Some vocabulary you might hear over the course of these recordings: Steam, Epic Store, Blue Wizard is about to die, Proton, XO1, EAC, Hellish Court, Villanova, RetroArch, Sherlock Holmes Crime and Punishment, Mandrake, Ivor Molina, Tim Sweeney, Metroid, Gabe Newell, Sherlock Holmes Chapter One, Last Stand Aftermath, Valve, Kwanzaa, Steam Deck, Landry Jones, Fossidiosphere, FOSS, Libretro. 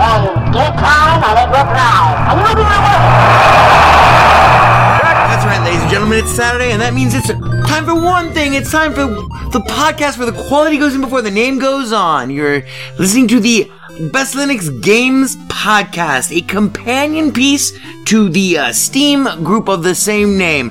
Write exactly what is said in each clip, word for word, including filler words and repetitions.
then give it time and it will thrive. And you will be rewarded. That's right, ladies and gentlemen, it's Saturday, and that means it's time for one thing. It's time for the podcast where the quality goes in before the name goes on. You're listening to the Best Linux Games Podcast, a companion piece to the uh, Steam group of the same name.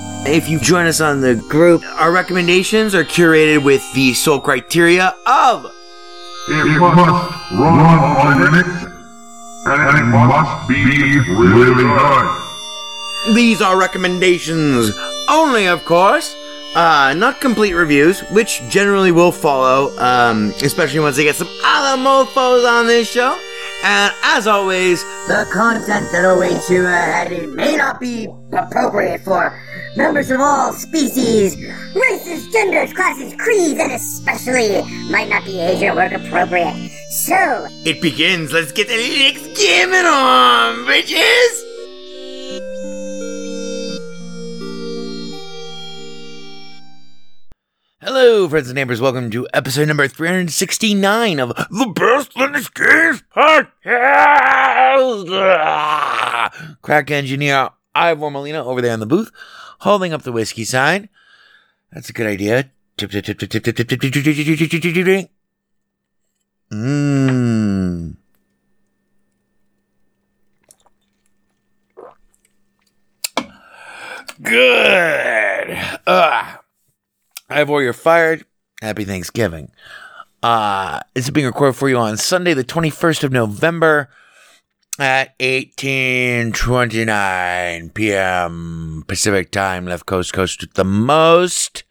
If you join us on the group, our recommendations are curated with the sole criteria of it must run on Linux, and it must be really good. These are recommendations only, of course. Uh, not complete reviews, which generally will follow, um, especially once I get some other mofos on this show. And as always, the content that awaits you ahead may not be appropriate for members of all species, races, genders, classes, creeds, and especially might not be age or work appropriate. So, it begins. Let's get the Linux gaming on, bitches! Hello, friends and neighbors. Welcome to episode number three hundred sixty-nine of the Best Linux Games Podcast. Crack engineer Ivor Molina over there in the booth, holding up the whiskey sign. That's a good idea. Tip, tip, tip, tip, tip, tip, tip, tip, tip, tip, tip, tip, tip, tip, tip. Mmm. Good. Ugh. Ivor, you're fired. Happy Thanksgiving. Uh, it's being recorded for you on Sunday, the twenty-first of November at eighteen twenty-nine p.m. Pacific time, left coast, coast with the most.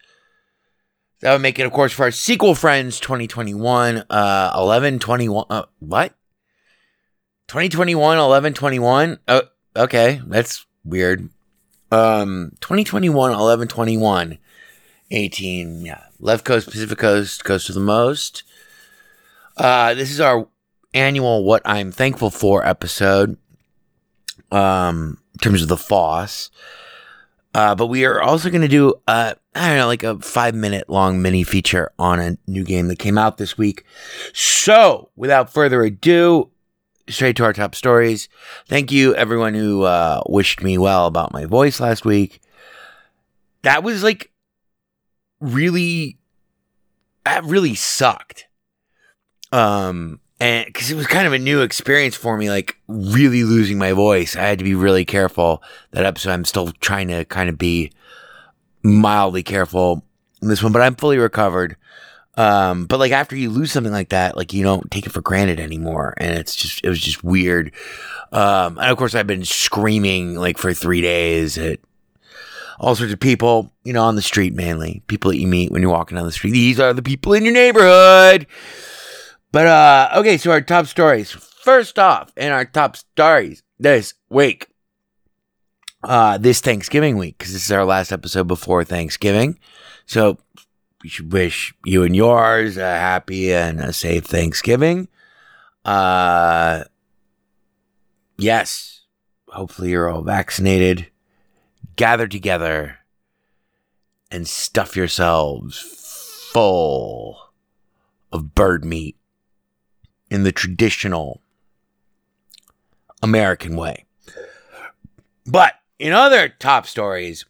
That would make it, of course, for our sequel friends, twenty twenty-one, uh, eleven twenty-one. Uh, what? twenty twenty-one, eleven twenty-one? Oh, okay. That's weird. Um, twenty twenty-one, eleven twenty-one. eighteen, yeah. Left Coast, Pacific Coast, Coast to the Most. Uh, this is our annual What I'm Thankful For episode, um, in terms of the F O S. Uh, but we are also going to do, uh, I don't know, like a five-minute long mini feature on a new game that came out this week. So, without further ado, straight to our top stories. Thank you, everyone who uh, wished me well about my voice last week. That was like... really, that really sucked. Um, and because it was kind of a new experience for me, like really losing my voice. I had to be really careful that episode. I'm still trying to kind of be mildly careful in this one, but I'm fully recovered. Um, but like after you lose something like that, like you don't take it for granted anymore. And it's just, it was just weird. Um, and of course I've been screaming like for three days at all sorts of people, you know, on the street mainly. People that you meet when you're walking down the street. These are the people in your neighborhood. But, uh, okay, so our top stories. First off, in our top stories this week, uh, this Thanksgiving week, because this is our last episode before Thanksgiving. So we should wish you and yours a happy and a safe Thanksgiving. Uh, yes. hopefully you're all vaccinated, gather together and stuff yourselves full of bird meat in the traditional American way. But in other top stories,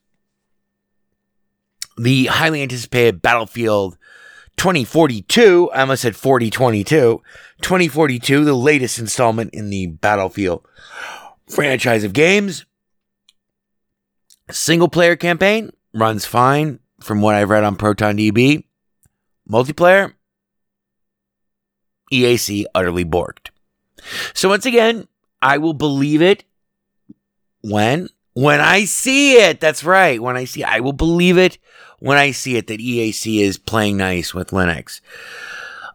the highly anticipated Battlefield twenty forty-two, I almost said forty twenty-two, twenty forty-two, the latest installment in the Battlefield franchise of games. Single-player campaign runs fine from what I've read on ProtonDB. Multiplayer, E A C utterly borked. So once again, I will believe it when? When I see it. That's right. When I see it. I will believe it when I see it that E A C is playing nice with Linux.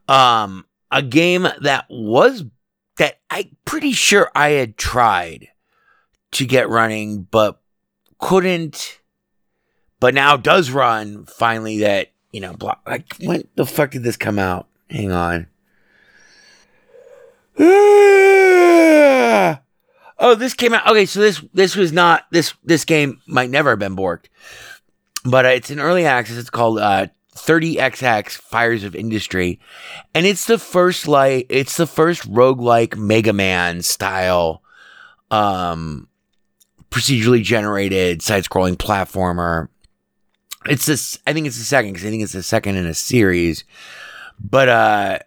Um, a game that was, that I'm pretty sure I had tried to get running, but couldn't, but now does run finally that, you know, block. Like, when the fuck did this come out? Hang on. Oh, this came out. Okay, so this this was not this this game might never have been borked, but uh, it's in early access. It's called uh, thirty X X Fires of Industry, and it's the first like it's the first roguelike Mega Man style, um, procedurally generated side-scrolling platformer. It's this. I think it's the second because I think it's the second in a series, but uh,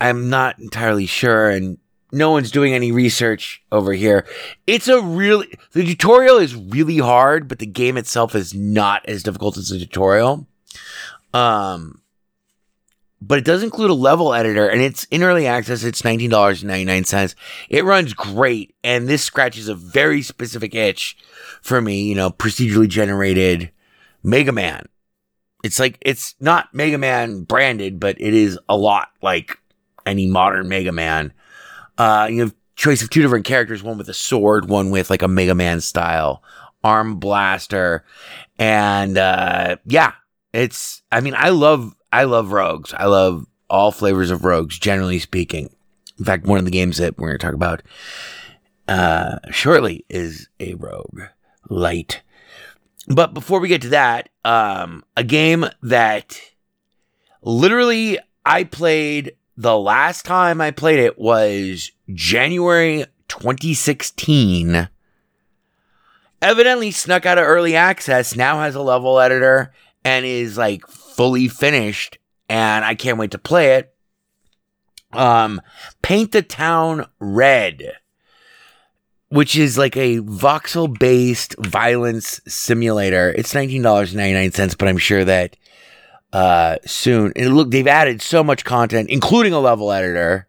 I'm not entirely sure and. No one's doing any research over here. It's a really... The tutorial is really hard, but the game itself is not as difficult as the tutorial. Um, but it does include a level editor, and it's in early access. It's nineteen dollars and ninety-nine cents. It runs great, and this scratches a very specific itch for me, you know, procedurally generated Mega Man. It's like... It's not Mega Man branded, but it is a lot like any modern Mega Man. Uh, you have choice of two different characters, one with a sword, one with like a Mega Man style arm blaster. And, uh, yeah, it's, I mean, I love, I love rogues. I love all flavors of rogues, generally speaking. In fact, one of the games that we're going to talk about, uh, shortly is a rogue light. But before we get to that, um, a game that literally I played the last time I played it was January twenty sixteen. Evidently snuck out of early access, now has a level editor, and is like fully finished, and I can't wait to play it. Um, Paint the Town Red, which is like a voxel-based violence simulator. It's nineteen dollars and ninety-nine cents, but I'm sure that Uh, soon. And look, they've added so much content, including a level editor.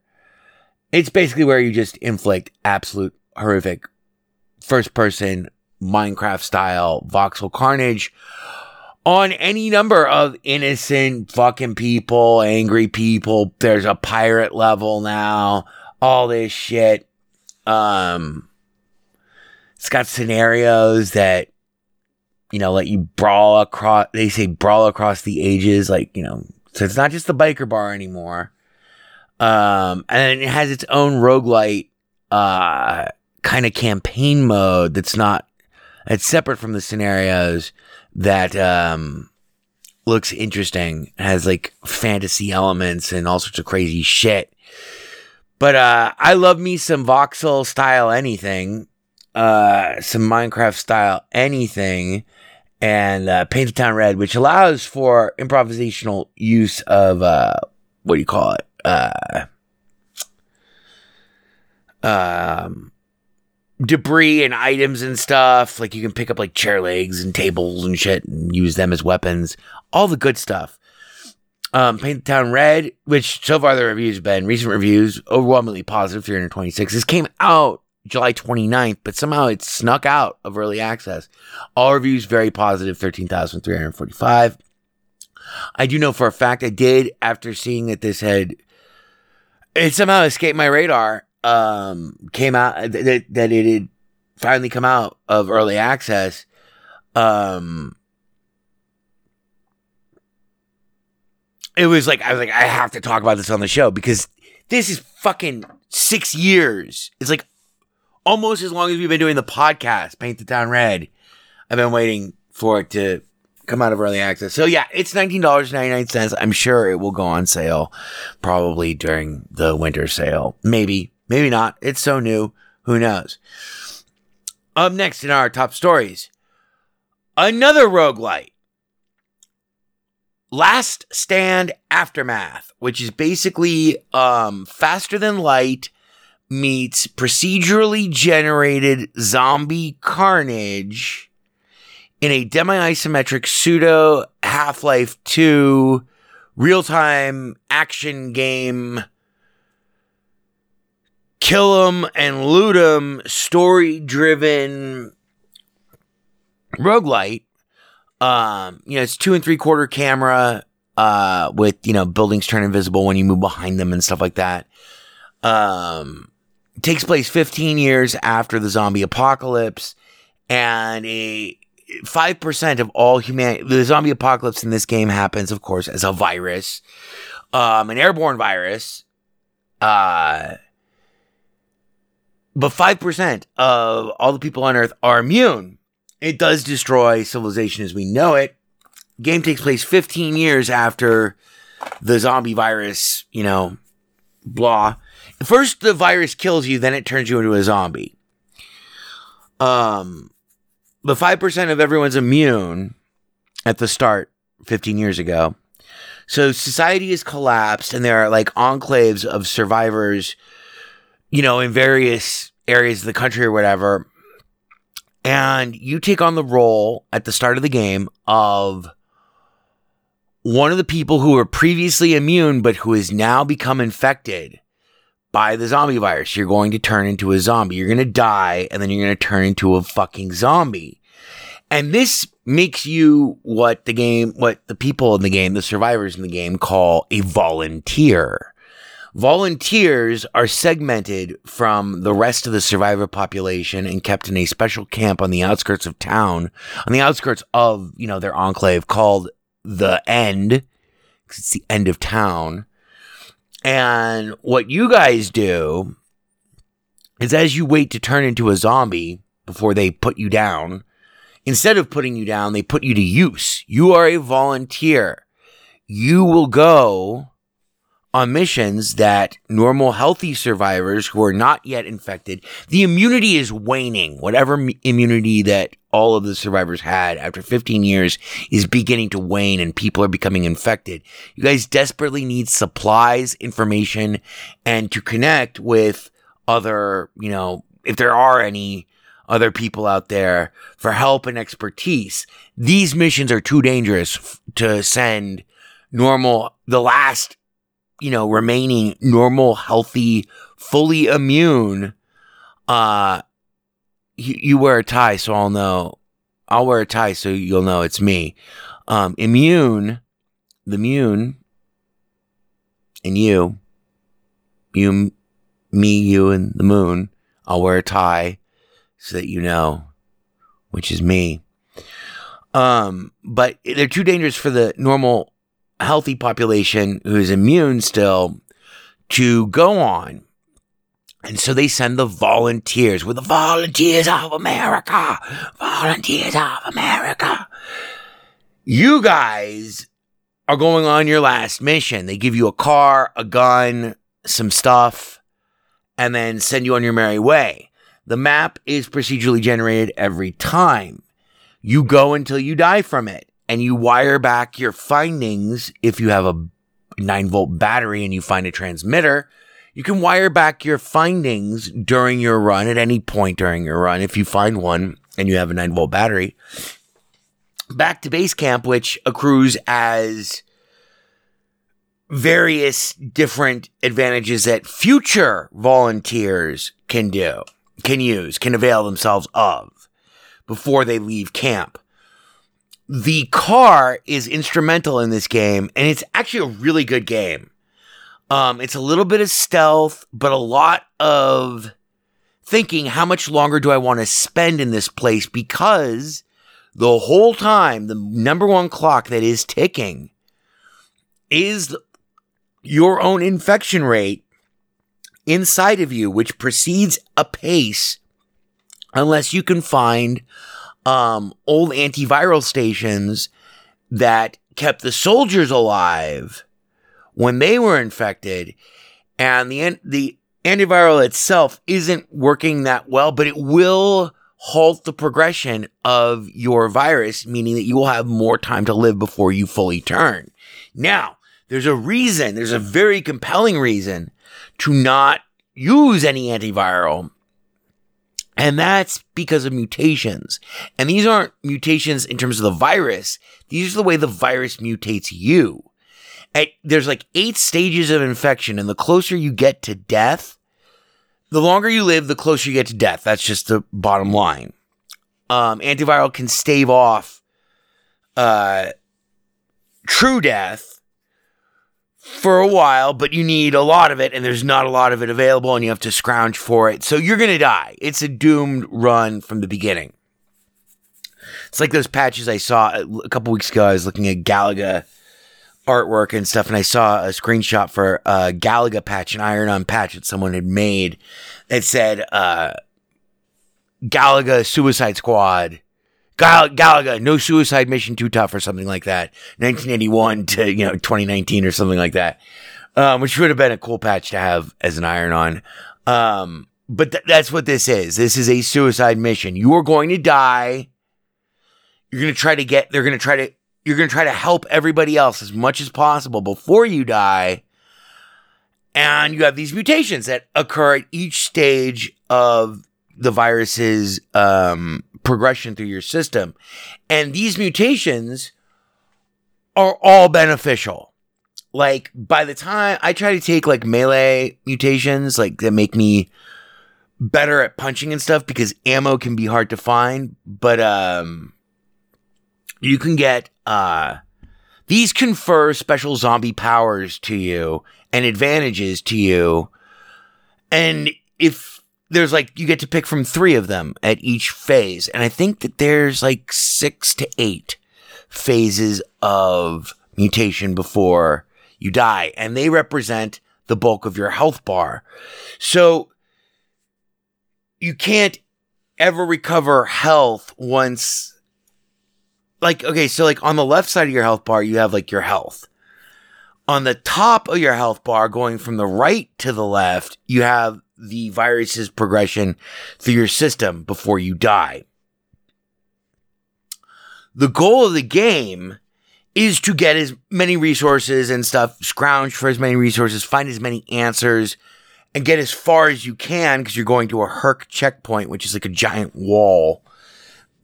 It's basically where you just inflict absolute horrific first-person Minecraft-style voxel carnage on any number of innocent fucking people, angry people. There's a pirate level now. All this shit. Um, it's got scenarios that you know, let you brawl across, they say brawl across the ages, like, you know, so it's not just the biker bar anymore. Um, and it has its own roguelite, uh, kind of campaign mode that's not, it's separate from the scenarios that, um, looks interesting. It has like fantasy elements and all sorts of crazy shit. But, uh, I love me some voxel style anything. Uh, some Minecraft style anything, and uh, Paint the Town Red, which allows for improvisational use of uh, what do you call it? Uh, um, debris and items and stuff. Like you can pick up like chair legs and tables and shit, and use them as weapons. All the good stuff. Um, Paint the Town Red, which so far the reviews have been recent reviews overwhelmingly positive. three hundred twenty-six. This came out July twenty-ninth, but somehow it snuck out of early access. All reviews very positive, thirteen thousand three hundred forty-five. I do know for a fact I did, after seeing that this had, it somehow escaped my radar, um, came out, that, that it had finally come out of early access. Um, it was like, I was like, I have to talk about this on the show because this is fucking six years. It's like almost as long as we've been doing the podcast, Paint the Town Red. I've been waiting for it to come out of early access. So yeah, it's nineteen dollars and ninety-nine cents. I'm sure it will go on sale probably during the winter sale. Maybe, maybe not. It's so new. Who knows? Up next in our top stories, another roguelite. Last Stand Aftermath, which is basically um, Faster Than Light meets procedurally generated zombie carnage in a demi-isometric pseudo Half-Life two real-time action game, kill 'em and loot 'em story-driven roguelite. Um, you know, it's two and three quarter camera, uh, with, you know, buildings turn invisible when you move behind them and stuff like that. Um, it takes place fifteen years after the zombie apocalypse, and a five percent of all humanity, the zombie apocalypse in this game happens, of course, as a virus, um, an airborne virus, uh, but five percent of all the people on Earth are immune. It does destroy civilization as we know it. Game takes place fifteen years after the zombie virus, you know, blah. First, the virus kills you, then it turns you into a zombie. Um, the five percent of everyone's immune at the start fifteen years ago. So society has collapsed, and there are like enclaves of survivors, you know, in various areas of the country or whatever. And you take on the role at the start of the game of one of the people who were previously immune, but who has now become infected by the zombie virus. You're going to turn into a zombie. You're going to die, and then you're going to turn into a fucking zombie. And this makes you what the game, what the people in the game, the survivors in the game call a volunteer. Volunteers are segmented from the rest of the survivor population and kept in a special camp on the outskirts of town, on the outskirts of, you know, their enclave called The End, because it's the end of town. And what you guys do is, as you wait to turn into a zombie before they put you down, instead of putting you down, they put you to use. You are a volunteer. You will go on missions that normal healthy survivors who are not yet infected, the immunity is waning. Whatever immunity that all of the survivors had after fifteen years is beginning to wane, and people are becoming infected. You guys desperately need supplies, information, and to connect with other, you know, if there are any other people out there, for help and expertise. These missions are too dangerous f- to send normal, the last, you know, remaining normal, healthy, fully immune. Uh, you, you wear a tie, so I'll know. I'll wear a tie, so you'll know it's me. Um, immune, the immune, and you, you, me, you, and the moon. I'll wear a tie so that you know, which is me. Um, but they're too dangerous for the normal, healthy population who is immune still to go on. And so they send the volunteers. We're the volunteers of America. Volunteers of America. You guys are going on your last mission. They give you a car, a gun, some stuff, and then send you on your merry way. The map is procedurally generated every time. You go until you die from it. And you wire back your findings. If you have a nine volt battery and you find a transmitter, you can wire back your findings during your run, at any point during your run, if you find one and you have a nine volt battery, back to base camp, which accrues as various different advantages that future volunteers can do, can use, can avail themselves of before they leave camp. The car is instrumental in this game, and it's actually a really good game. Um, it's a little bit of stealth, but a lot of thinking, how much longer do I want to spend in this place? Because the whole time, the number one clock that is ticking is your own infection rate inside of you, which proceeds apace unless you can find um, old antiviral stations that kept the soldiers alive when they were infected, and the the antiviral itself isn't working that well, but it will halt the progression of your virus, meaning that you will have more time to live before you fully turn. Now, there's a reason, there's a very compelling reason to not use any antiviral, and that's because of mutations. And these aren't mutations in terms of the virus. These are the way the virus mutates you. At, there's like eight stages of infection, and the closer you get to death, the longer you live, the closer you get to death. That's just the bottom line. Um, antiviral can stave off uh, true death for a while, but you need a lot of it, and there's not a lot of it available, and you have to scrounge for it. So you're going to die. It's a doomed run from the beginning. It's like those patches I saw a couple weeks ago. I was looking at Galaga artwork and stuff, and I saw a screenshot for a Galaga patch, an iron-on patch that someone had made that said uh, Galaga Suicide Squad, Gal- Galaga No Suicide Mission Too Tough, or something like that, nineteen eighty-one to you know twenty nineteen or something like that, um, which would have been a cool patch to have as an iron-on. Um, but th- that's what this is. This is a suicide mission. You are going to die. You're going to try to get. They're going to try to. You're going to try to help everybody else as much as possible before you die. And you have these mutations that occur at each stage of the virus's um, progression through your system. And these mutations are all beneficial. Like, by the time I try to take like melee mutations, like that make me better at punching and stuff because ammo can be hard to find. But, um, you can get, uh, these confer special zombie powers to you and advantages to you. And if there's like, you get to pick from three of them at each phase. And I think that there's like six to eight phases of mutation before you die. And they represent the bulk of your health bar. So you can't ever recover health once. Like, okay, so like on the left side of your health bar, you have like your health. On the top of your health bar, going from the right to the left, you have the virus's progression through your system before you die. The goal of the game is to get as many resources and stuff, scrounge for as many resources, find as many answers, and get as far as you can, because you're going to a Herc checkpoint, which is like a giant wall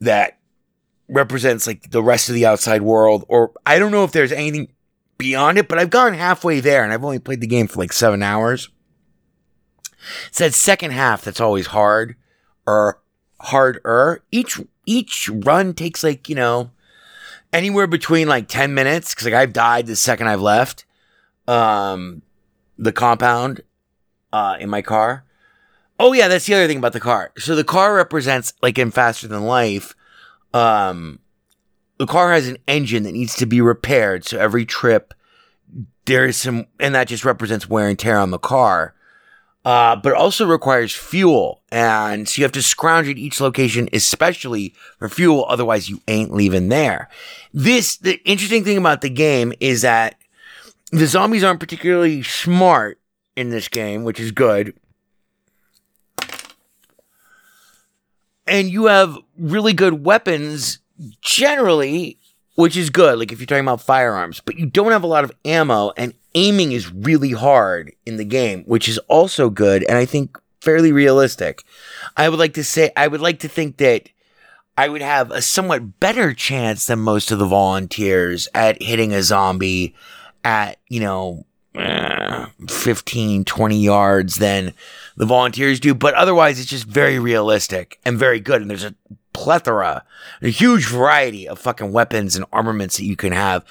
that represents like the rest of the outside world, or I don't know if there's anything beyond it, but I've gone halfway there, and I've only played the game for like seven hours. It's that second half that's always hard, or harder. Each each run takes like, you know, anywhere between like ten minutes, because like I've died the second I've left um, the compound uh, in my car. Oh yeah, that's the other thing about the car. So the car represents like in Faster Than Life. Um, the car has an engine that needs to be repaired. So every trip there is some, and that just represents wear and tear on the car. Uh, but it also requires fuel. And so you have to scrounge at each location, especially for fuel. Otherwise you ain't leaving there. This, the interesting thing about the game is that the zombies aren't particularly smart in this game, which is good. And you have really good weapons generally, which is good, like if you're talking about firearms, but you don't have a lot of ammo, and aiming is really hard in the game, which is also good, and I think fairly realistic. I would like to say, I would like to think that I would have a somewhat better chance than most of the volunteers at hitting a zombie at, you know, fifteen, twenty yards than the volunteers do, but otherwise it's just very realistic and very good. And there's a plethora, a huge variety of fucking weapons and armaments that you can have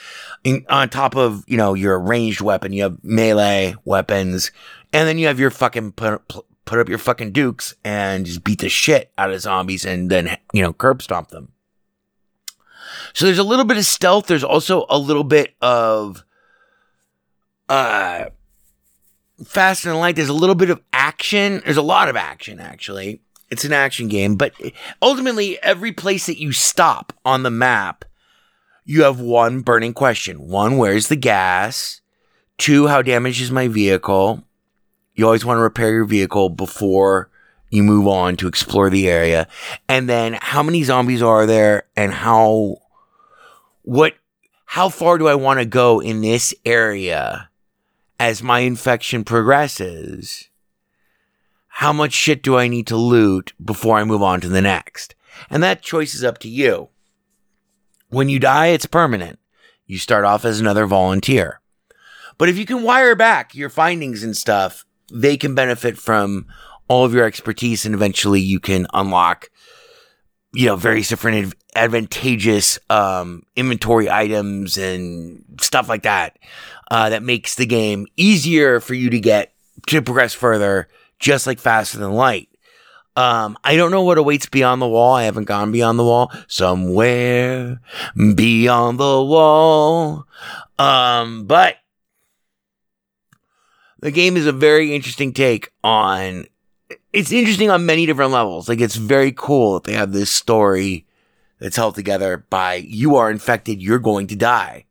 in, on top of, you know, your ranged weapon. You have melee weapons, and then you have your fucking put, put up your fucking dukes and just beat the shit out of zombies and then, you know, curb stomp them. So there's a little bit of stealth. There's also a little bit of, uh, Fast and Light, there's a little bit of action. There's a lot of action, actually. It's an action game, but ultimately, every place that you stop on the map, you have one burning question. One, where's the gas? Two, how damaged is my vehicle? You always want to repair your vehicle before you move on to explore the area. And then, how many zombies are there, and how what how far do I want to go in this area as my infection progresses? How much shit do I need to loot before I move on to the next? And that choice is up to you. When you die, it's permanent. You start off as another volunteer. But if you can wire back your findings and stuff, they can benefit from all of your expertise, and eventually you can unlock, you know, various different advantageous um, inventory items and stuff like that uh, that makes the game easier for you to get to progress further. Just like Faster Than Light. Um, I don't know what awaits beyond the wall. I haven't gone beyond the wall. Somewhere beyond the wall. Um, but the game is a very interesting take on... It's interesting on many different levels. Like, it's very cool that they have this story that's held together by you are infected, you're going to die.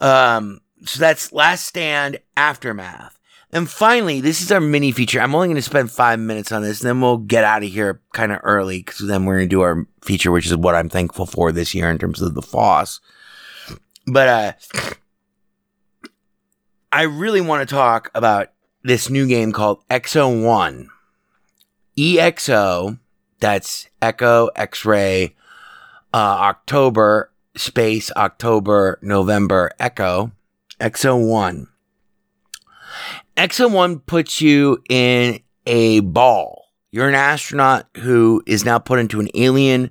Um, so that's Last Stand Aftermath. And finally, this is our mini feature. I'm only going to spend five minutes on this, and then we'll get out of here kind of early, because then we're going to do our feature, which is what I'm thankful for this year in terms of the F O S. But uh, I really want to talk about this new game called X O one. E X O, that's Echo, X-Ray, uh, October, Space, October, November, Echo, X O one. X O one puts you in a ball. You're an astronaut who is now put into an alien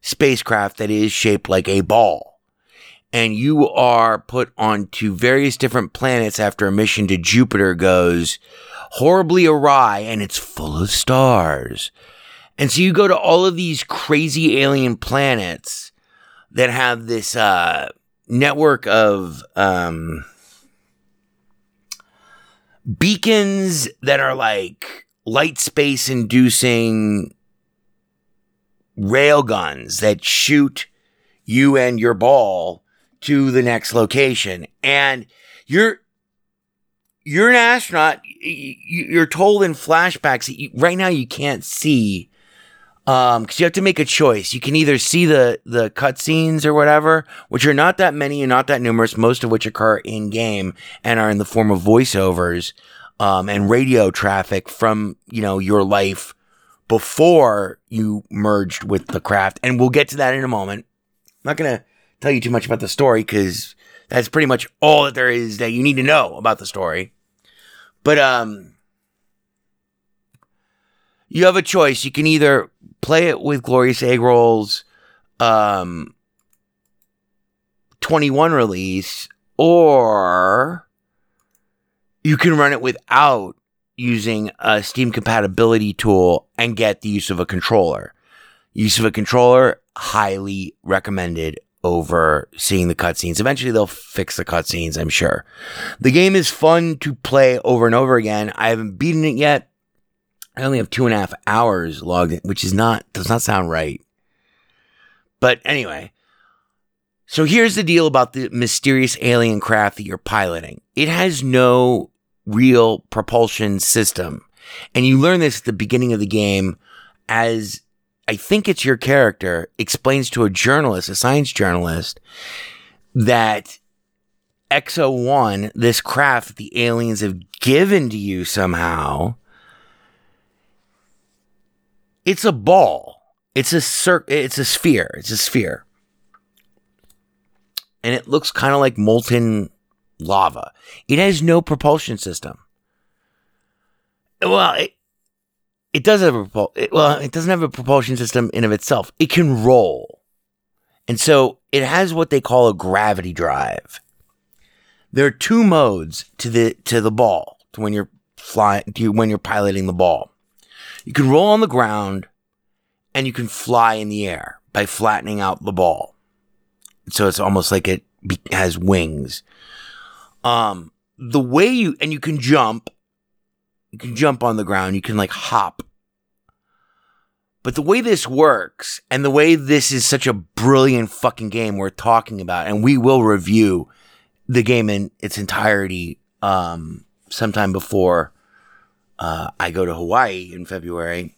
spacecraft that is shaped like a ball. And you are put onto various different planets after a mission to Jupiter goes horribly awry, and it's full of stars. And so you go to all of these crazy alien planets that have this uh, network of... Um, beacons that are like light space inducing rail guns that shoot you and your ball to the next location. And you're, you're an astronaut. You're told in flashbacks that you, right now you can't see, um, because you have to make a choice. You can either see the, the cutscenes or whatever, which are not that many and not that numerous, most of which occur in game and are in the form of voiceovers, um, and radio traffic from, you know, your life before you merged with the craft. And we'll get to that in a moment. I'm not going to tell you too much about the story, because that's pretty much all that there is that you need to know about the story. But, um, you have a choice. You can either play it with Glorious Eggroll's um, twenty-one release, or you can run it without using a Steam compatibility tool and get the use of a controller. Use of a controller, highly recommended over seeing the cutscenes. Eventually they'll fix the cutscenes, I'm sure. The game is fun to play over and over again. I haven't beaten it yet. I only have two and a half hours logged in, which is not, does not sound right. But anyway, so here's the deal about the mysterious alien craft that you're piloting. It has no real propulsion system. And you learn this at the beginning of the game as, I think it's your character, explains to a journalist, a science journalist, that X O one, this craft that the aliens have given to you somehow... It's a ball. It's a cir- It's a sphere. It's a sphere. And it looks kind of like molten lava. It has no propulsion system. Well, it, it does have a propul- it, well, it doesn't have a propulsion system in of itself. It can roll. And so it has what they call a gravity drive. There are two modes to the to the ball, to when you're flying, to when you're piloting the ball. You can roll on the ground, and you can fly in the air by flattening out the ball. So it's almost like it has wings. Um, the way you, and you can jump, you can jump on the ground, you can like hop. But the way this works and the way this is such a brilliant fucking game we're talking about, and we will review the game in its entirety um, sometime before uh, I go to Hawaii in February.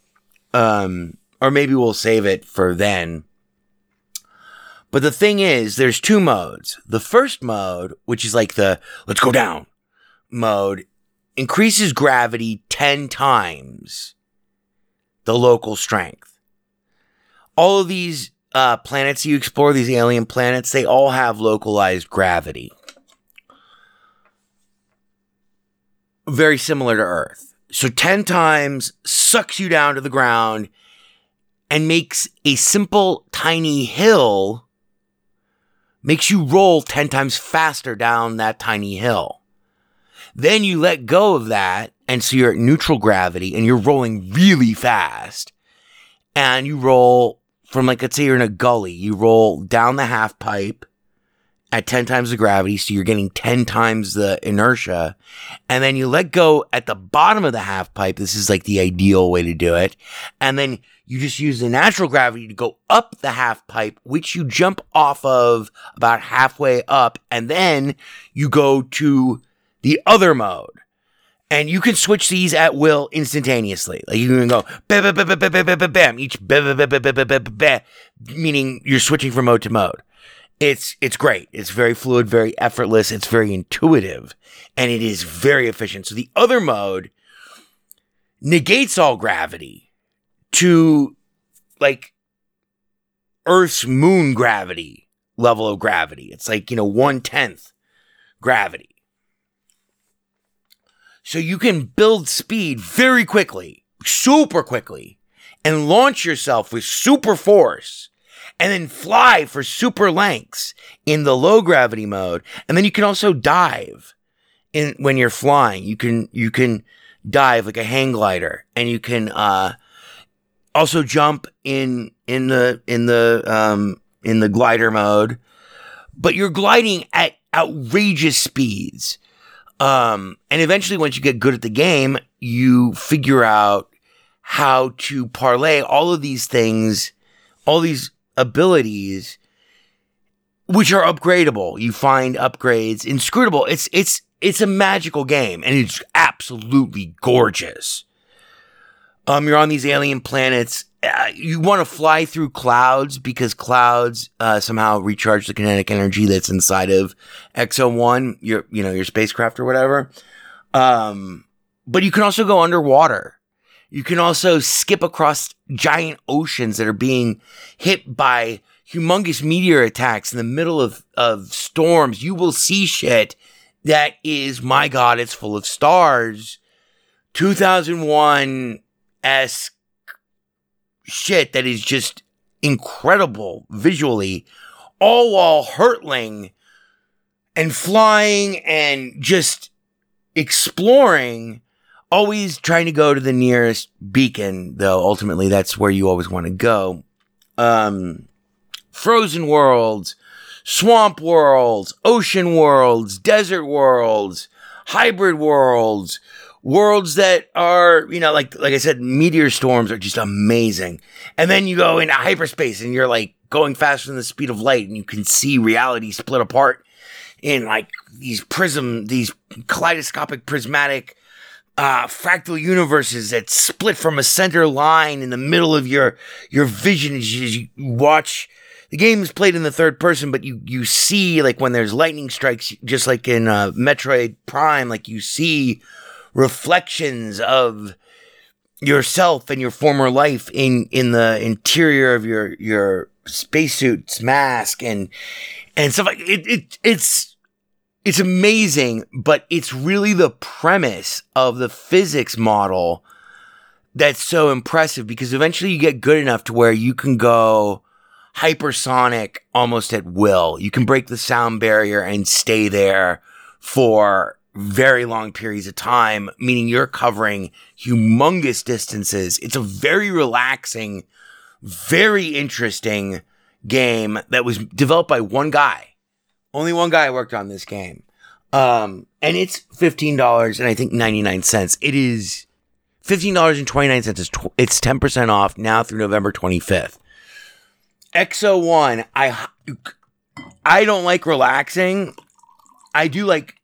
Um, or maybe we'll save it for then. But the thing is, there's two modes. The first mode, which is like the let's go down mode, increases gravity ten times the local strength. All of these uh, planets you explore, these alien planets, they all have localized gravity. Very similar to Earth. So ten times sucks you down to the ground and makes a simple tiny hill, makes you roll ten times faster down that tiny hill. Then you let go of that, and so you're at neutral gravity, and you're rolling really fast. And you roll from, like, let's say you're in a gully. You roll down the half pipe at ten times the gravity, so you're getting ten times the inertia. And then you let go at the bottom of the half pipe. This is, like, the ideal way to do it. And then you just use the natural gravity to go up the half pipe, which you jump off of about halfway up. And then you go to the other mode. And you can switch these at will instantaneously. Like you can go bam, bam, bam, bam, bam, bam, bam. Each bam, bam, bam, bam, bam, bam, meaning you're switching from mode to mode. It's it's great. It's very fluid, very effortless. It's very intuitive, and it is very efficient. So the other mode negates all gravity to like Earth's moon gravity level of gravity. It's like you know one tenth gravity. So you can build speed very quickly, super quickly, and launch yourself with super force and then fly for super lengths in the low gravity mode. And then you can also dive in when you're flying. You can, you can dive like a hang glider, and you can, uh, also jump in, in the, in the, um, in the glider mode, but you're gliding at outrageous speeds. Um, and eventually once you get good at the game, you figure out how to parlay all of these things, all these abilities, which are upgradable. You find upgrades in Scrootable. It's, it's, it's a magical game, and it's absolutely gorgeous. Um, you're on these alien planets. Uh, you want to fly through clouds because clouds uh, somehow recharge the kinetic energy that's inside of X O one, your you know your spacecraft or whatever. Um, but you can also go underwater. You can also skip across giant oceans that are being hit by humongous meteor attacks in the middle of of storms. You will see shit that is, my God, it's full of stars. two thousand one-esque shit that is just incredible visually, all while hurtling and flying and just exploring, always trying to go to the nearest beacon, though ultimately that's where you always want to go. Um, frozen worlds, swamp worlds, ocean worlds, desert worlds, hybrid worlds, worlds that are, you know, like like I said, meteor storms are just amazing. And then you go into hyperspace and you're like going faster than the speed of light, and you can see reality split apart in like these prism, these kaleidoscopic prismatic uh, fractal universes that split from a center line in the middle of your your vision as you watch. The game is played in the third person, but you you see like when there's lightning strikes, just like in uh, Metroid Prime, like you see reflections of yourself and your former life in, in the interior of your, your spacesuit's mask and, and stuff like it, it, it's, it's amazing, but it's really the premise of the physics model that's so impressive, because eventually you get good enough to where you can go hypersonic almost at will. You can break the sound barrier and stay there for very long periods of time, meaning you're covering humongous distances. It's a very relaxing, very interesting game that was developed by one guy. Only one guy worked on this game. Um, and it's fifteen dollars and I think ninety-nine cents. It is fifteen dollars and twenty-nine cents is tw- it's ten percent off now through November twenty-fifth. X O one, I I don't like relaxing. I do like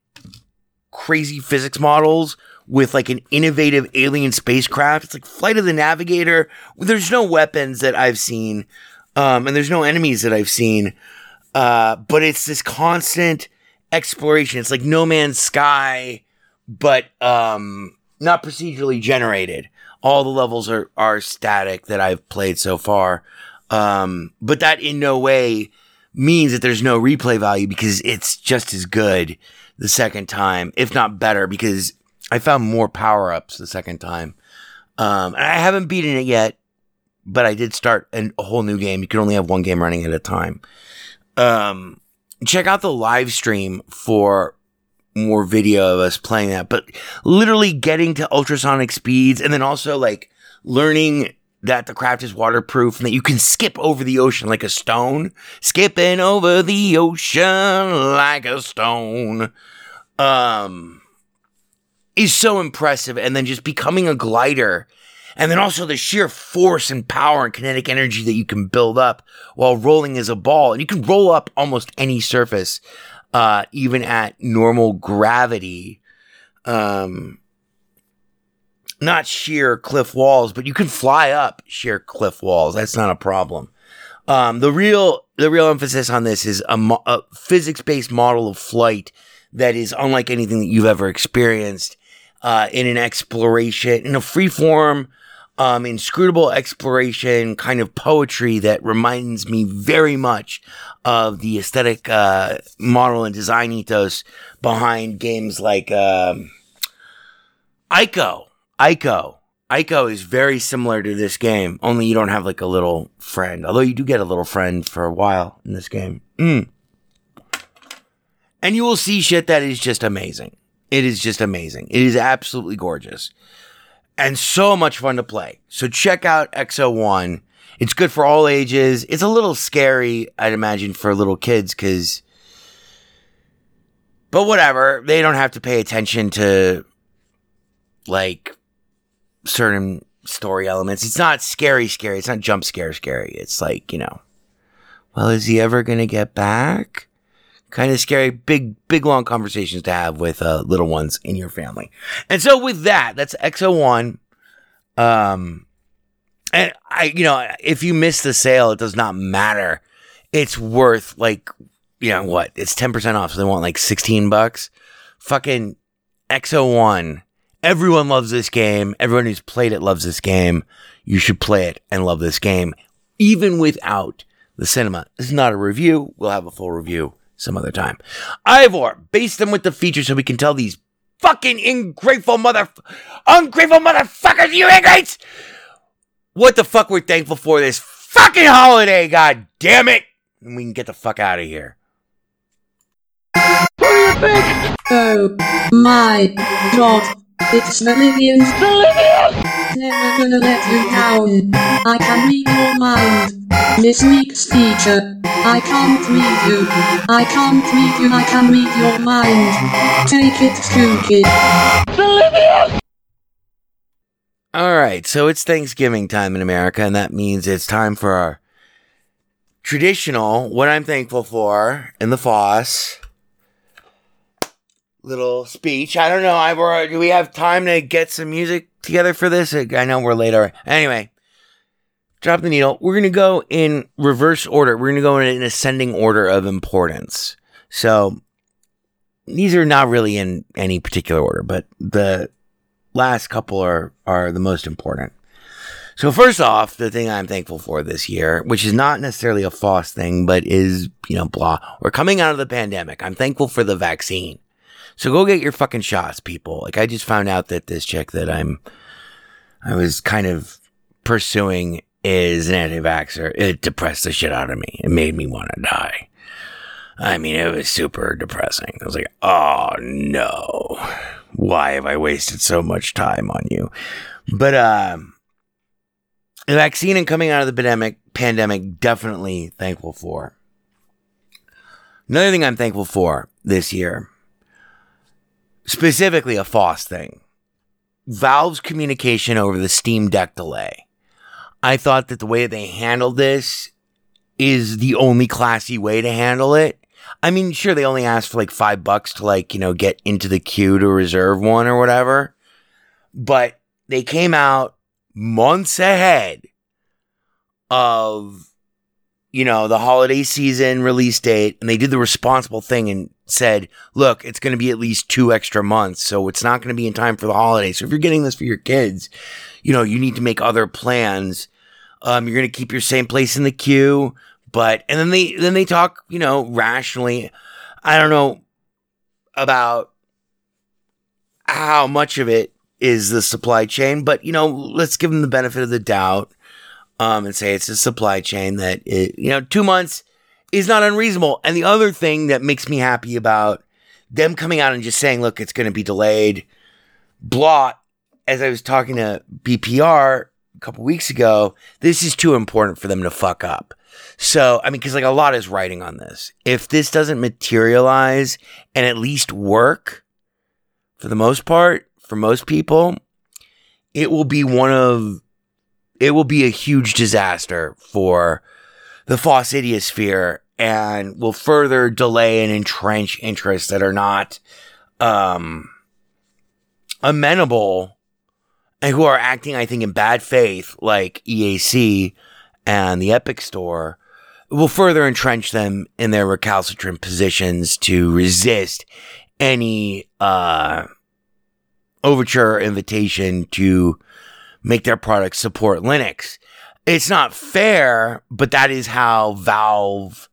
crazy physics models with like an innovative alien spacecraft. It's like Flight of the Navigator. There's no weapons that I've seen, um, and there's no enemies that I've seen, uh, but it's this constant exploration. It's like No Man's Sky, but um, not procedurally generated. All the levels are, are static that I've played so far. Um, but that in no way means that there's no replay value, because it's just as good the second time, if not better, because I found more power-ups the second time. Um, and I haven't beaten it yet, but I did start an, a whole new game. You can only have one game running at a time. Um, check out the live stream for more video of us playing that, but literally getting to ultrasonic speeds, and then also like learning that the craft is waterproof and that you can skip over the ocean like a stone. Skipping over the ocean like a stone um, is so impressive. And then just becoming a glider. And then also the sheer force and power and kinetic energy that you can build up while rolling as a ball. And you can roll up almost any surface, uh, even at normal gravity. Um... Not sheer cliff walls, but you can fly up sheer cliff walls. That's not a problem. Um, the real the real emphasis on this is a, mo- a physics-based model of flight that is unlike anything that you've ever experienced uh, in an exploration, in a free-form, um, inscrutable exploration kind of poetry that reminds me very much of the aesthetic uh, model and design ethos behind games like um, I C O. I C O. I C O is very similar to this game, only you don't have like a little friend, although you do get a little friend for a while in this game. Mm. And you will see shit that is just amazing. It is just amazing. It is absolutely gorgeous. And so much fun to play. So check out X O one. It's good for all ages. It's a little scary, I'd imagine, for little kids, because... But whatever. They don't have to pay attention to, like... certain story elements. It's not scary scary. It's not jump scare scary. It's like, you know, well, is he ever going to get back? Kind of scary. Big, big, long conversations to have with uh, little ones in your family. And so with that, that's X O one. Um, and I, you know, if you miss the sale, it does not matter. It's worth like, you know what? It's ten percent off. So they want like sixteen bucks. Fucking X O one. Everyone loves this game. Everyone who's played it loves this game. You should play it and love this game, even without the cinema. This is not a review. We'll have a full review some other time. Ivor, base them with the features so we can tell these fucking ingrateful mother... Ungrateful motherfuckers, you ingrates! What the fuck we're thankful for this fucking holiday, god damn it! And we can get the fuck out of here. Oh my god. It's the Libyans. The Libyans! Never gonna let you down. I can read your mind. This week's feature. I can't read you. I can't read you. I can read your mind. Take it, Scoogie. The Libyans! Alright, so it's Thanksgiving time in America, and that means it's time for our traditional, what I'm thankful for, in the F O S. Little speech. I don't know, Ivor, do we have time to get some music together for this? I know we're late already. Anyway, drop the needle. We're going to go in reverse order. We're going to go in an ascending order of importance. So, these are not really in any particular order, but the last couple are, are the most important. So, first off, the thing I'm thankful for this year, which is not necessarily a F O S thing, but is, you know, blah. We're coming out of the pandemic. I'm thankful for the vaccine. So go get your fucking shots, people. Like, I just found out that this chick that I'm, I was kind of pursuing is an anti-vaxxer. It depressed the shit out of me. It made me want to die. I mean, it was super depressing. I was like, oh no, why have I wasted so much time on you? But, um, the vaccine and coming out of the pandemic, pandemic, definitely thankful for. Another thing I'm thankful for this year, specifically a F O S thing, Valve's communication over the Steam Deck delay. I thought that the way they handled this is the only classy way to handle it. I mean, sure, they only asked for like five bucks to like, you know, get into the queue to reserve one or whatever. But they came out months ahead of, you know, the holiday season release date, and they did the responsible thing and said, look, it's going to be at least two extra months, so it's not going to be in time for the holidays. So if you're getting this for your kids, you know, you need to make other plans. Um, you're going to keep your same place in the queue, but, and then they, then they talk, you know, rationally. I don't know about how much of it is the supply chain, but, you know, let's give them the benefit of the doubt, um, and say it's a supply chain that, it, you know, two months is not unreasonable. And the other thing that makes me happy about them coming out and just saying, look, it's going to be delayed. Blot, as I was talking to B P R a couple weeks ago, this is too important for them to fuck up. So, I mean, because like a lot is riding on this. If this doesn't materialize and at least work for the most part, for most people, it will be one of, it will be a huge disaster for the Fossidiosphere and will further delay and entrench interests that are not um, amenable and who are acting, I think, in bad faith, like E A C and the Epic Store, will further entrench them in their recalcitrant positions to resist any uh, overture or invitation to make their products support Linux. It's not fair, but that is how Valve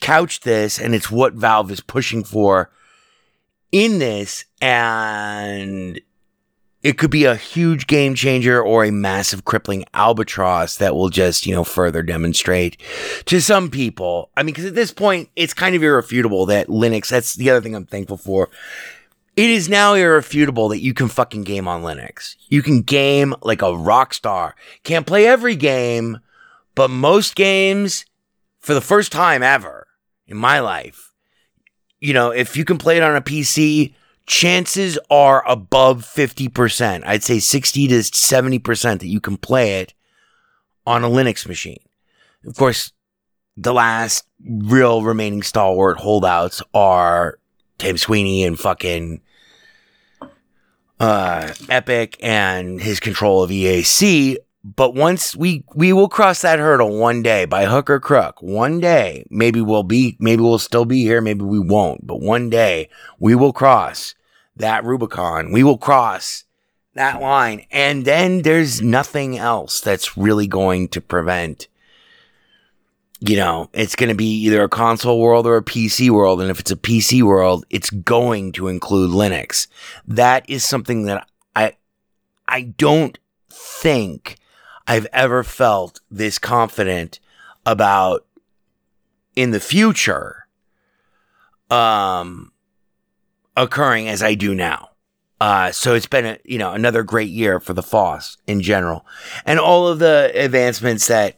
couched this, and it's what Valve is pushing for in this, and it could be a huge game changer or a massive crippling albatross that will just, you know, further demonstrate to some people. I mean, because at this point, it's kind of irrefutable that Linux, that's the other thing I'm thankful for, it is now irrefutable that you can fucking game on Linux. You can game like a rock star. Can't play every game, but most games, for the first time ever in my life, you know, if you can play it on a P C, chances are above fifty percent. I'd say sixty to seventy percent that you can play it on a Linux machine. Of course, the last real remaining stalwart holdouts are Tim Sweeney and fucking uh, Epic and his control of E A C. But once we, we will cross that hurdle one day by hook or crook. One day, maybe we'll be, maybe we'll still be here. Maybe we won't, but one day we will cross that Rubicon. We will cross that line. And then there's nothing else that's really going to prevent, you know, it's going to be either a console world or a P C world. And if it's a P C world, it's going to include Linux. That is something that I, I don't think I've ever felt this confident about in the future, um, occurring as I do now. Uh, so it's been, a, you know, another great year for the F O S in general and all of the advancements that,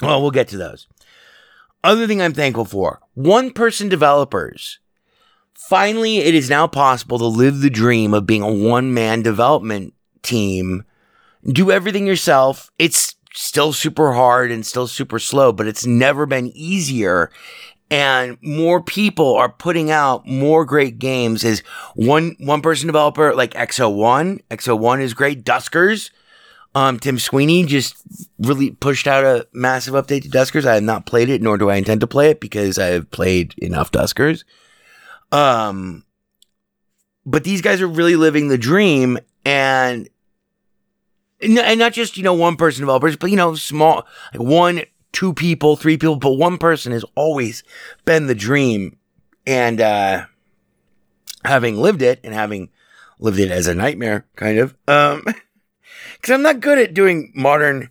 well, we'll get to those. Other thing I'm thankful for, one-person developers. Finally, it is now possible to live the dream of being a one-man development team. Do everything yourself. It's still super hard and still super slow, but it's never been easier. And more people are putting out more great games as one, one-person developer like X O one. X O one is great. Duskers. Um, Tim Sweeney just really pushed out a massive update to Duskers. I have not played it, nor do I intend to play it because I have played enough Duskers. Um, but these guys are really living the dream, and and not just, you know, one person developers, but, you know, small, like one, two people, three people, but one person has always been the dream. And, uh, having lived it and having lived it as a nightmare, kind of, um, because I'm not good at doing modern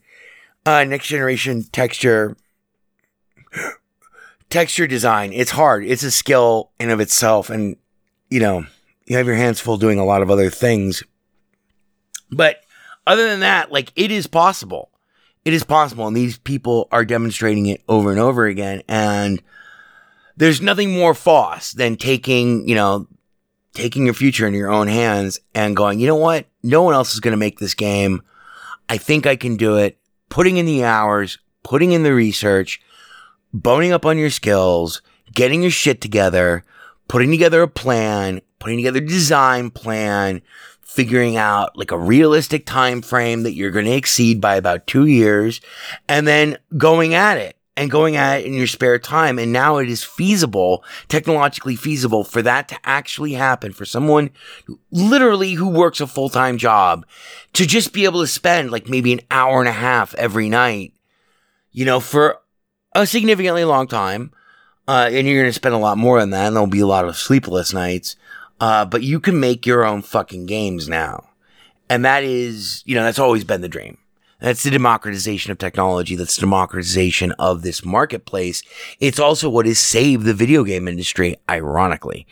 uh, next-generation texture texture design. It's hard. It's a skill in of itself. And, you know, you have your hands full doing a lot of other things. But other than that, like, it is possible. It is possible. And these people are demonstrating it over and over again. And there's nothing more F O S than taking, you know, taking your future in your own hands and going, you know what? No one else is going to make this game. I think I can do it. Putting in the hours, putting in the research, boning up on your skills, getting your shit together, putting together a plan, putting together a design plan, figuring out like a realistic time frame that you're going to exceed by about two years, and then going at it and going at it in your spare time. And now it is feasible, technologically feasible, for that to actually happen for someone who, literally who works a full-time job, to just be able to spend like maybe an hour and a half every night, you know, for a significantly long time. Uh, and you're going to spend a lot more than that, and there'll be a lot of sleepless nights. Uh, but you can make your own fucking games now. And that is, you know, that's always been the dream. That's the democratization of technology. That's the democratization of this marketplace. It's also what has saved the video game industry, ironically.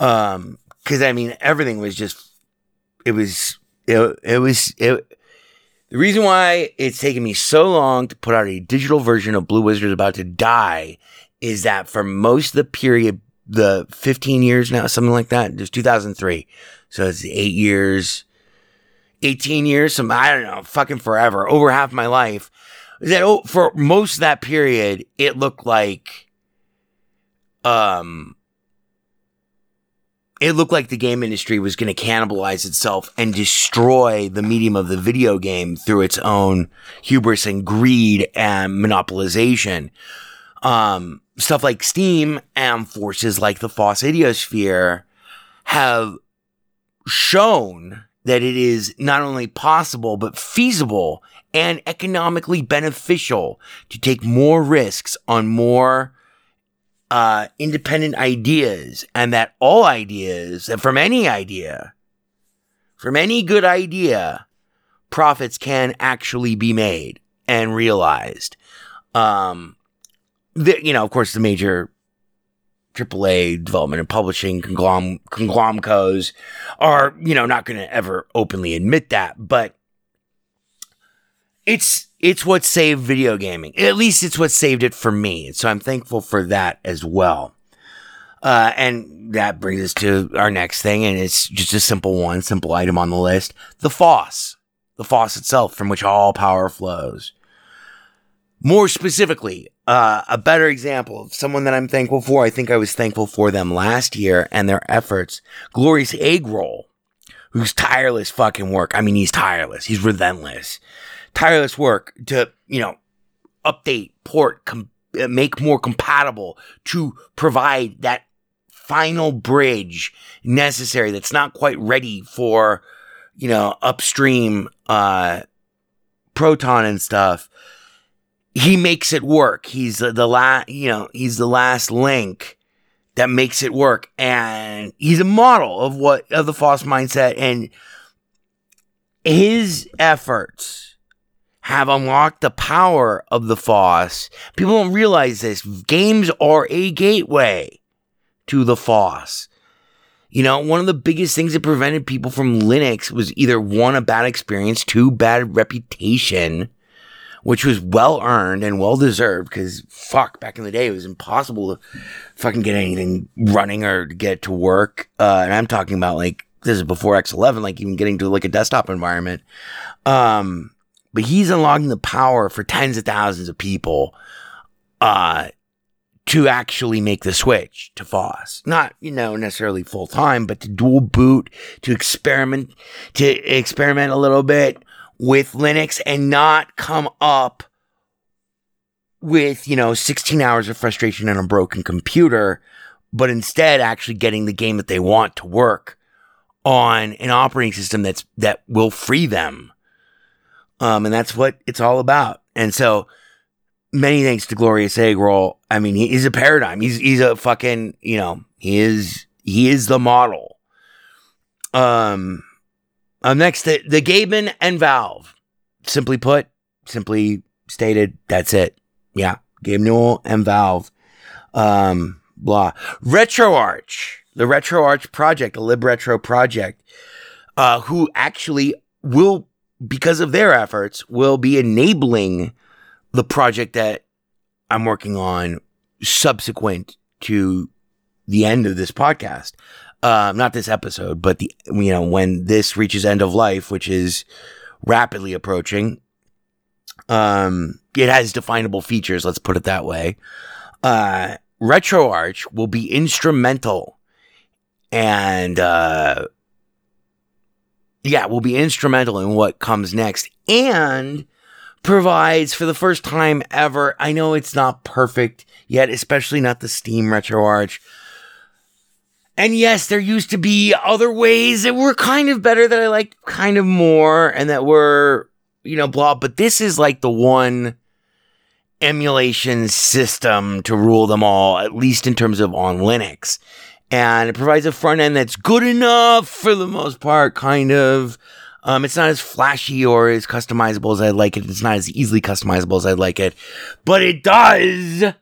Um, cause I mean, everything was just, it was, it, it was, it, the reason why it's taken me so long to put out a digital version of Blue Wizard is About to Die is that for most of the period, the fifteen years now, something like that, there's two thousand three. So it's eight years, eighteen years, some, I don't know, fucking forever, over half my life. That oh, for most of that period, it looked like, um, it looked like the game industry was going to cannibalize itself and destroy the medium of the video game through its own hubris and greed and monopolization. Um, stuff like Steam and forces like the Foss Idiosphere have shown that it is not only possible, but feasible and economically beneficial to take more risks on more uh, independent ideas, and that all ideas, that from any idea, from any good idea, profits can actually be made and realized. Um, The, you know, of course, the major triple A development and publishing conglom- conglomcos are, you know, not going to ever openly admit that, but it's it's what saved video gaming. At least it's what saved it for me. And so I'm thankful for that as well. Uh, and that brings us to our next thing, and it's just a simple one, simple item on the list. The Foss. The Foss itself, from which all power flows. More specifically, uh, a better example of someone that I'm thankful for, I think I was thankful for them last year and their efforts, Glorious Eggroll, whose tireless fucking work, I mean, he's tireless, he's relentless, tireless work to, you know, update, port, com- make more compatible, to provide that final bridge necessary that's not quite ready for, you know, upstream uh, Proton and stuff. He makes it work. He's the, the last, you know, he's the last link that makes it work. And he's a model of what, of the Foss mindset, and his efforts have unlocked the power of the Foss. People don't realize this. Games are a gateway to the Foss. You know, one of the biggest things that prevented people from Linux was either one, a bad experience, two, bad reputation, which was well-earned and well-deserved, because, fuck, back in the day, it was impossible to fucking get anything running or to get it to work. Uh, and I'm talking about, like, this is before X eleven, like, even getting to, like, a desktop environment. Um, but he's unlocking the power for tens of thousands of people uh, to actually make the switch to Foss. Not, you know, necessarily full-time, but to dual boot, to experiment, to experiment a little bit with Linux and not come up with, you know, sixteen hours of frustration and a broken computer, but instead actually getting the game that they want to work on an operating system that's, that will free them. Um, and that's what it's all about. And so many thanks to Glorious Eggroll. I mean, he's a paradigm. He's, he's a fucking, you know, he is, he is the model. Um, Um, next, the, the Gaben and Valve. Simply put, simply stated, that's it. Yeah, Gabe Newell and Valve. Um, blah. RetroArch, the RetroArch project, the Libretro project, uh, who actually will, because of their efforts, will be enabling the project that I'm working on subsequent to the end of this podcast. um, not this episode, but the, you know, when this reaches end of life, which is rapidly approaching, um, it has definable features. Let's put it that way. Uh, RetroArch will be instrumental and, uh, yeah, will be instrumental in what comes next and provides for the first time ever. I know it's not perfect yet, especially not the Steam RetroArch. And yes, there used to be other ways that were kind of better that I liked kind of more and that were, you know, blah, but this is like the one emulation system to rule them all, at least in terms of on Linux. And it provides a front end that's good enough for the most part, kind of. Um, it's not as flashy or as customizable as I'd like it. It's not as easily customizable as I'd like it. But it does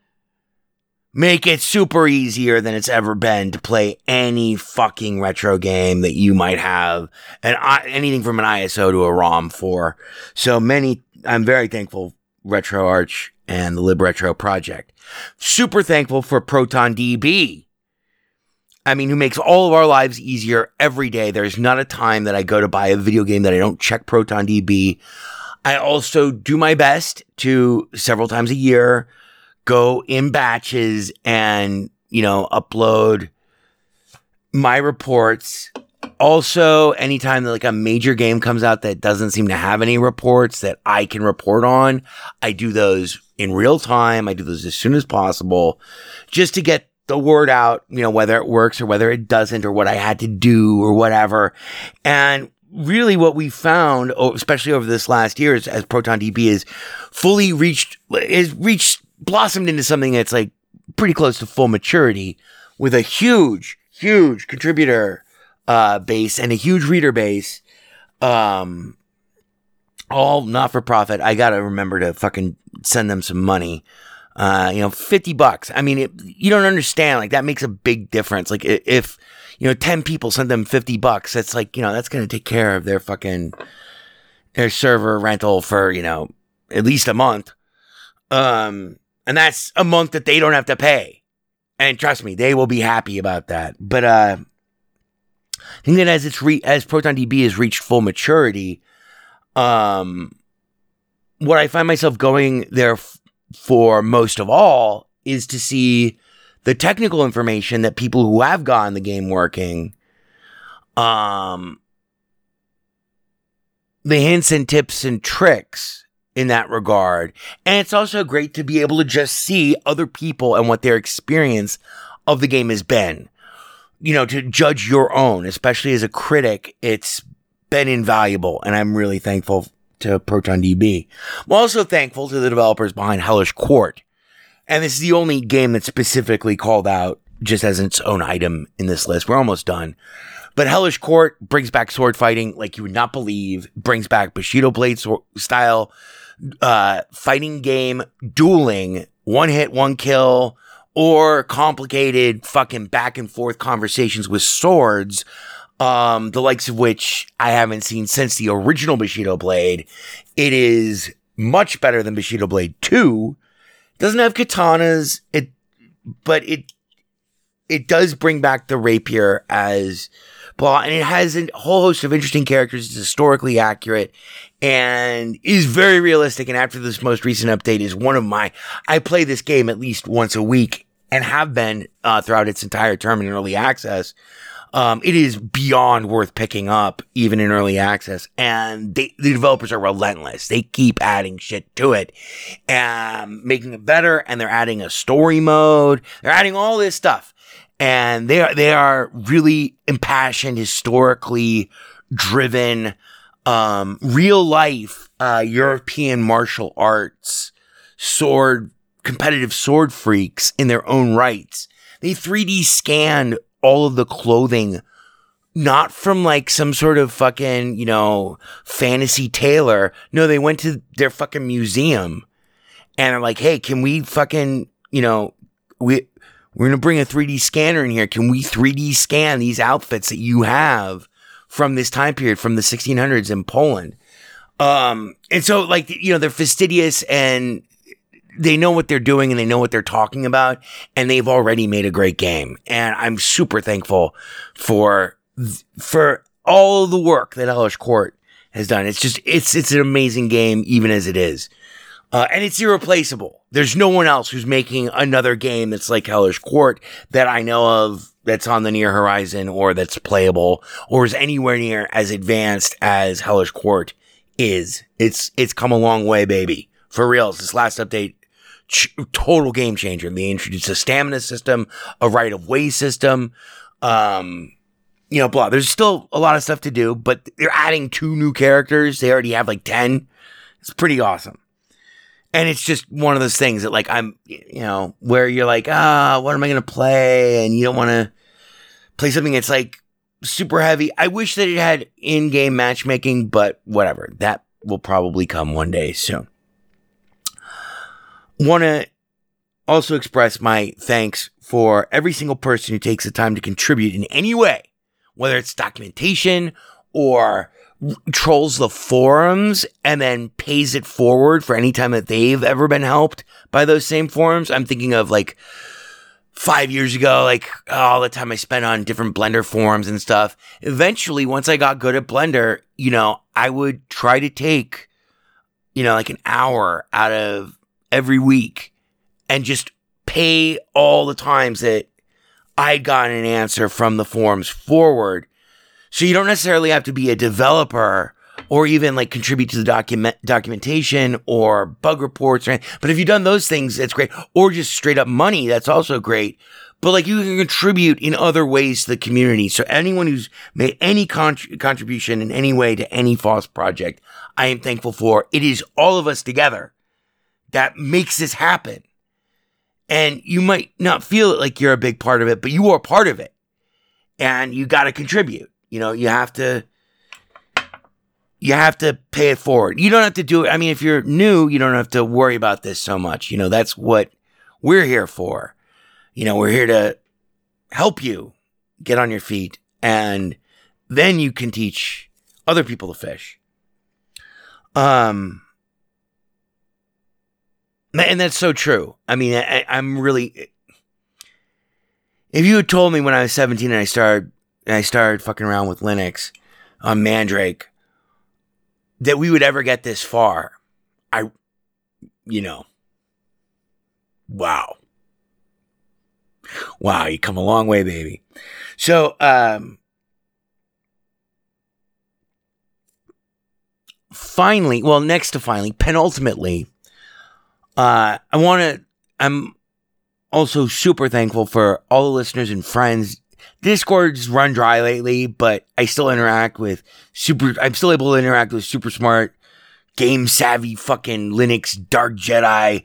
make it super easier than it's ever been to play any fucking retro game that you might have. And I, anything from an I S O to a ROM for. So many, I'm very thankful RetroArch and the Libretro project. Super thankful for ProtonDB. I mean, who makes all of our lives easier every day. There's not a time that I go to buy a video game that I don't check ProtonDB. I also do my best to, several times a year, go in batches and, you know, upload my reports. Also, anytime that like a major game comes out that doesn't seem to have any reports that I can report on, I do those in real time. I do those as soon as possible just to get the word out, you know, whether it works or whether it doesn't or what I had to do or whatever. And really what we found, especially over this last year, is, as ProtonDB is fully reached, is reached, blossomed into something that's like pretty close to full maturity with a huge, huge contributor uh, base and a huge reader base. Um, all not for profit. I got to remember to fucking send them some money. Uh, you know, fifty bucks. I mean, it, you don't understand. Like, that makes a big difference. Like, if, you know, ten people sent them fifty bucks, that's like, you know, that's going to take care of their fucking, their server rental for, you know, at least a month. Um, and that's a month that they don't have to pay. And trust me, they will be happy about that. But, uh, I think that as it's re- as ProtonDB has reached full maturity, um, what I find myself going there f- for most of all is to see the technical information that people who have gotten the game working, um, the hints and tips and tricks in that regard. And it's also great to be able to just see other people and what their experience of the game has been, you know, to judge your own, especially as a critic. It's been invaluable. And I'm really thankful to ProtonDB. I'm also thankful to the developers behind Hellish Court. And this is the only game that's specifically called out just as its own item in this list. We're almost done. But Hellish Court brings back sword fighting like you would not believe. Brings back Bushido Blade so- style uh, fighting game, dueling, one hit, one kill, or complicated fucking back and forth conversations with swords. Um, the likes of which I haven't seen since the original Bushido Blade. It is much better than Bushido Blade two. Doesn't have katanas, it, but it, it does bring back the rapier as blah, and it has a whole host of interesting characters. It's historically accurate and is very realistic. And after this most recent update is one of my, I play this game at least once a week and have been, uh, throughout its entire term in early access. Um, it is beyond worth picking up, even in early access. And they, the developers are relentless. They keep adding shit to it and making it better. And they're adding a story mode. They're adding all this stuff. And they are, they are really impassioned, historically driven, um, real life, uh, European martial arts, sword, competitive sword freaks in their own rights. They three D scanned all of the clothing, not from like some sort of fucking, you know, fantasy tailor. No, they went to their fucking museum and are like, hey, can we fucking, you know, we, we're going to bring a three D scanner in here. Can we three D scan these outfits that you have from this time period, from the sixteen hundreds in Poland? Um, and so like, you know, they're fastidious and they know what they're doing and they know what they're talking about, and they've already made a great game. And I'm super thankful for for all the work that Hellish Court has done. It's just it's it's an amazing game even as it is, uh, and it's irreplaceable. There's no one else who's making another game that's like Hellish Court that I know of that's on the near horizon or that's playable or is anywhere near as advanced as Hellish Court is. It's it's come a long way, baby. For reals, this last update. Total game changer. They introduced a stamina system, a right of way system, um, you know, blah. There's still a lot of stuff to do, but they're adding two new characters. They already have like ten. It's pretty awesome. And it's just one of those things that, like, I'm, you know, where you're like, ah, what am I going to play? And you don't want to play something that's like super heavy. I wish that it had in-game matchmaking, but whatever. That will probably come one day soon. Want to also express my thanks for every single person who takes the time to contribute in any way, whether it's documentation or trolls the forums and then pays it forward for any time that they've ever been helped by those same forums. I'm thinking of like five years ago, like all the time I spent on different Blender forums and stuff. Eventually, once I got good at Blender, you know, I would try to take, you know, like an hour out of every week and just pay all the times that I got an answer from the forums forward. So you don't necessarily have to be a developer or even like contribute to the document documentation or bug reports or anything. But if you've done those things, that's great. Or just straight up money, that's also great. But like you can contribute in other ways to the community. So anyone who's made any cont- contribution in any way to any FOSS project, I am thankful for. It is all of us together that makes this happen. And you might not feel it like you're a big part of it, but you are part of it. And you got to contribute. You know, you have to, you have to pay it forward. You don't have to do it. I mean, if you're new, you don't have to worry about this so much. You know, that's what we're here for. You know, we're here to help you get on your feet. And then you can teach other people to fish. Um... And that's so true. I mean, I, I'm really... If you had told me when I was seventeen and I started and I started fucking around with Linux on Mandrake that we would ever get this far, I, you know, wow. Wow, you come a long way, baby. So, um... finally, well, next to finally, penultimately... Uh, I want to, I'm also super thankful for all the listeners and friends. Discord's run dry lately, but I still interact with super, I'm still able to interact with super smart, game savvy fucking Linux Dark Jedi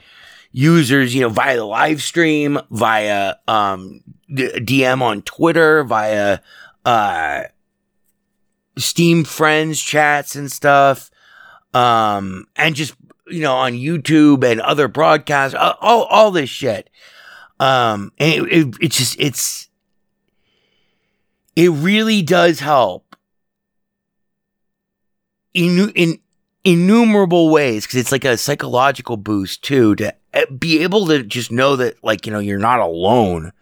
users, you know, via the live stream, via, um, D M on Twitter, via, uh, Steam friends chats and stuff. Um, and just, you know, on YouTube and other broadcasts, all all this shit. Um, and it, it, it just, it's, it really does help in, in innumerable ways, because it's like a psychological boost too, to be able to just know that, like, you know, you're not alone,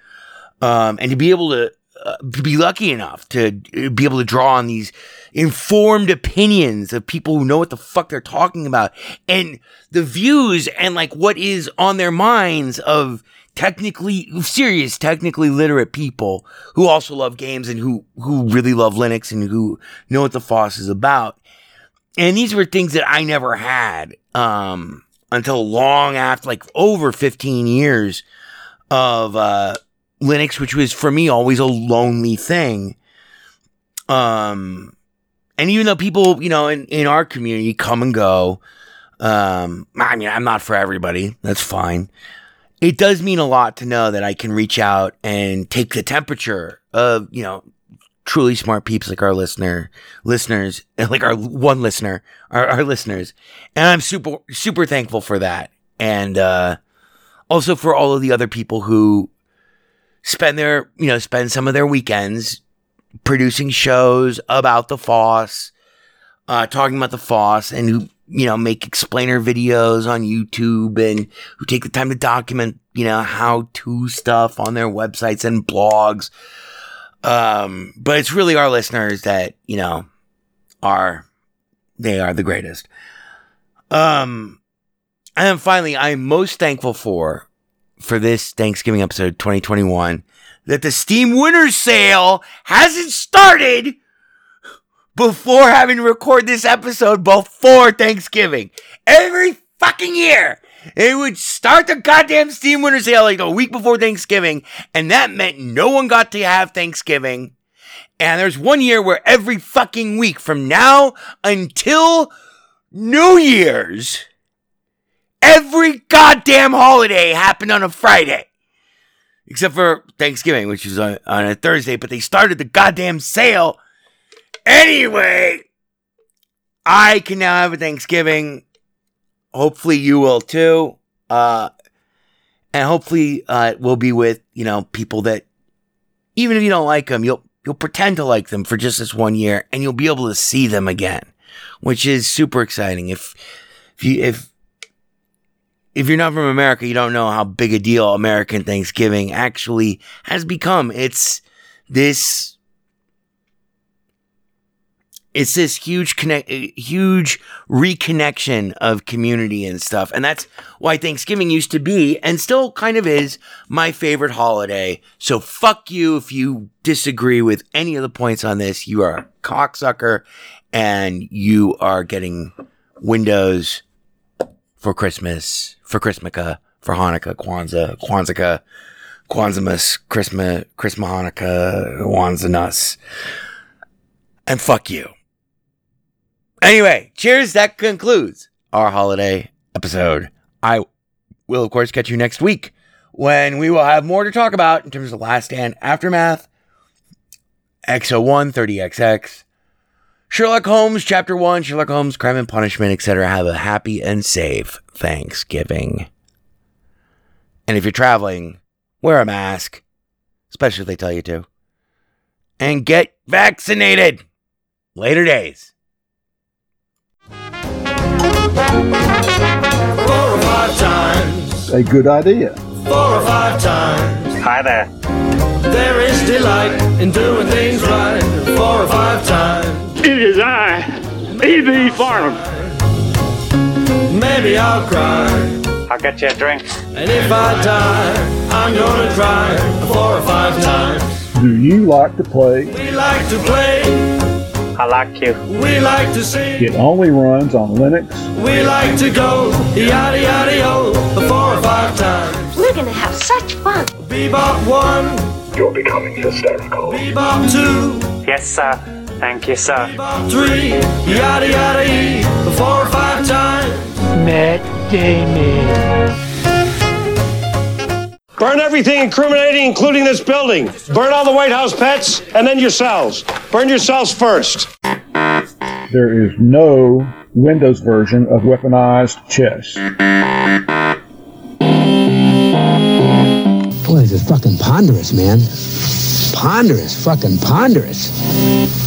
um, and to be able to uh, be lucky enough to be able to draw on these informed opinions of people who know what the fuck they're talking about and the views and like what is on their minds of technically serious, technically literate people who also love games and who, who really love Linux and who know what the FOSS is about. And these were things that I never had, um, until long after, like over fifteen years of, uh, Linux, which was for me always a lonely thing. Um, And even though people, you know, in, in our community come and go, um, I mean, I'm not for everybody. That's fine. It does mean a lot to know that I can reach out and take the temperature of, you know, truly smart peeps like our listener, listeners, like our one listener, our, our listeners. And I'm super, super thankful for that. And uh, also for all of the other people who spend their, you know, spend some of their weekends producing shows about the FOSS, uh, talking about the FOSS, and who you know, make explainer videos on YouTube and who take the time to document, you know, how-to stuff on their websites and blogs. Um, but it's really our listeners that, you know, are, they are the greatest. Um, and then finally, I'm most thankful for, for this Thanksgiving episode twenty twenty-one, that the Steam Winter Sale hasn't started before having to record this episode before Thanksgiving. Every fucking year, it would start the goddamn Steam Winter Sale like a week before Thanksgiving, and that meant no one got to have Thanksgiving. And there's one year where every fucking week from now until New Year's, every goddamn holiday happened on a Friday. Except for Thanksgiving, which was on, on a Thursday, but they started the goddamn sale anyway. I can now have a Thanksgiving. Hopefully you will too. Uh, and hopefully uh, we'll be with, you know, people that, even if you don't like them, you'll you'll pretend to like them for just this one year, and you'll be able to see them again, which is super exciting. If if you, if if you're not from America, you don't know how big a deal American Thanksgiving actually has become. It's this. It's this huge connect, huge reconnection of community and stuff. And that's why Thanksgiving used to be, and still kind of is, my favorite holiday. So fuck you if you disagree with any of the points on this. You are a cocksucker, and you are getting Windows for Christmas, for Christmaka, for Hanukkah, Kwanzaa, Kwanzaa, Kwanzaa-mas, Christmas, Christmas Hanukkah, Kwanzaa-nas. And fuck you. Anyway, cheers. That concludes our holiday episode. I will, of course, catch you next week when we will have more to talk about in terms of Last Stand Aftermath, X O one, thirty X X, Sherlock Holmes Chapter One, Sherlock Holmes Crime and Punishment, et cetera. Have a happy and safe Thanksgiving. And if you're traveling, wear a mask, especially if they tell you to, and get vaccinated. Later days. Four or five times. A good idea. Four or five times. Hi there. There is delight in doing things right. Four or five times. It is I, E B Farnham. Maybe I'll cry. I'll get you a drink. And if I die, I'm gonna cry four or five times. Do you like to play? We like to play. I like you. We like to sing. It only runs on Linux. We like to go yada yada yo four or five times. We're gonna have such fun. Bebop one. You're becoming hysterical. Bebop two. Yes, sir. Thank you, sir. Bebop three. Yada yada e four or five times. Matt Damon. Burn everything incriminating, including this building. Burn all the White House pets, and then yourselves. Burn yourselves first. There is no Windows version of weaponized chess. Boy, this is fucking ponderous, man. Ponderous, fucking ponderous.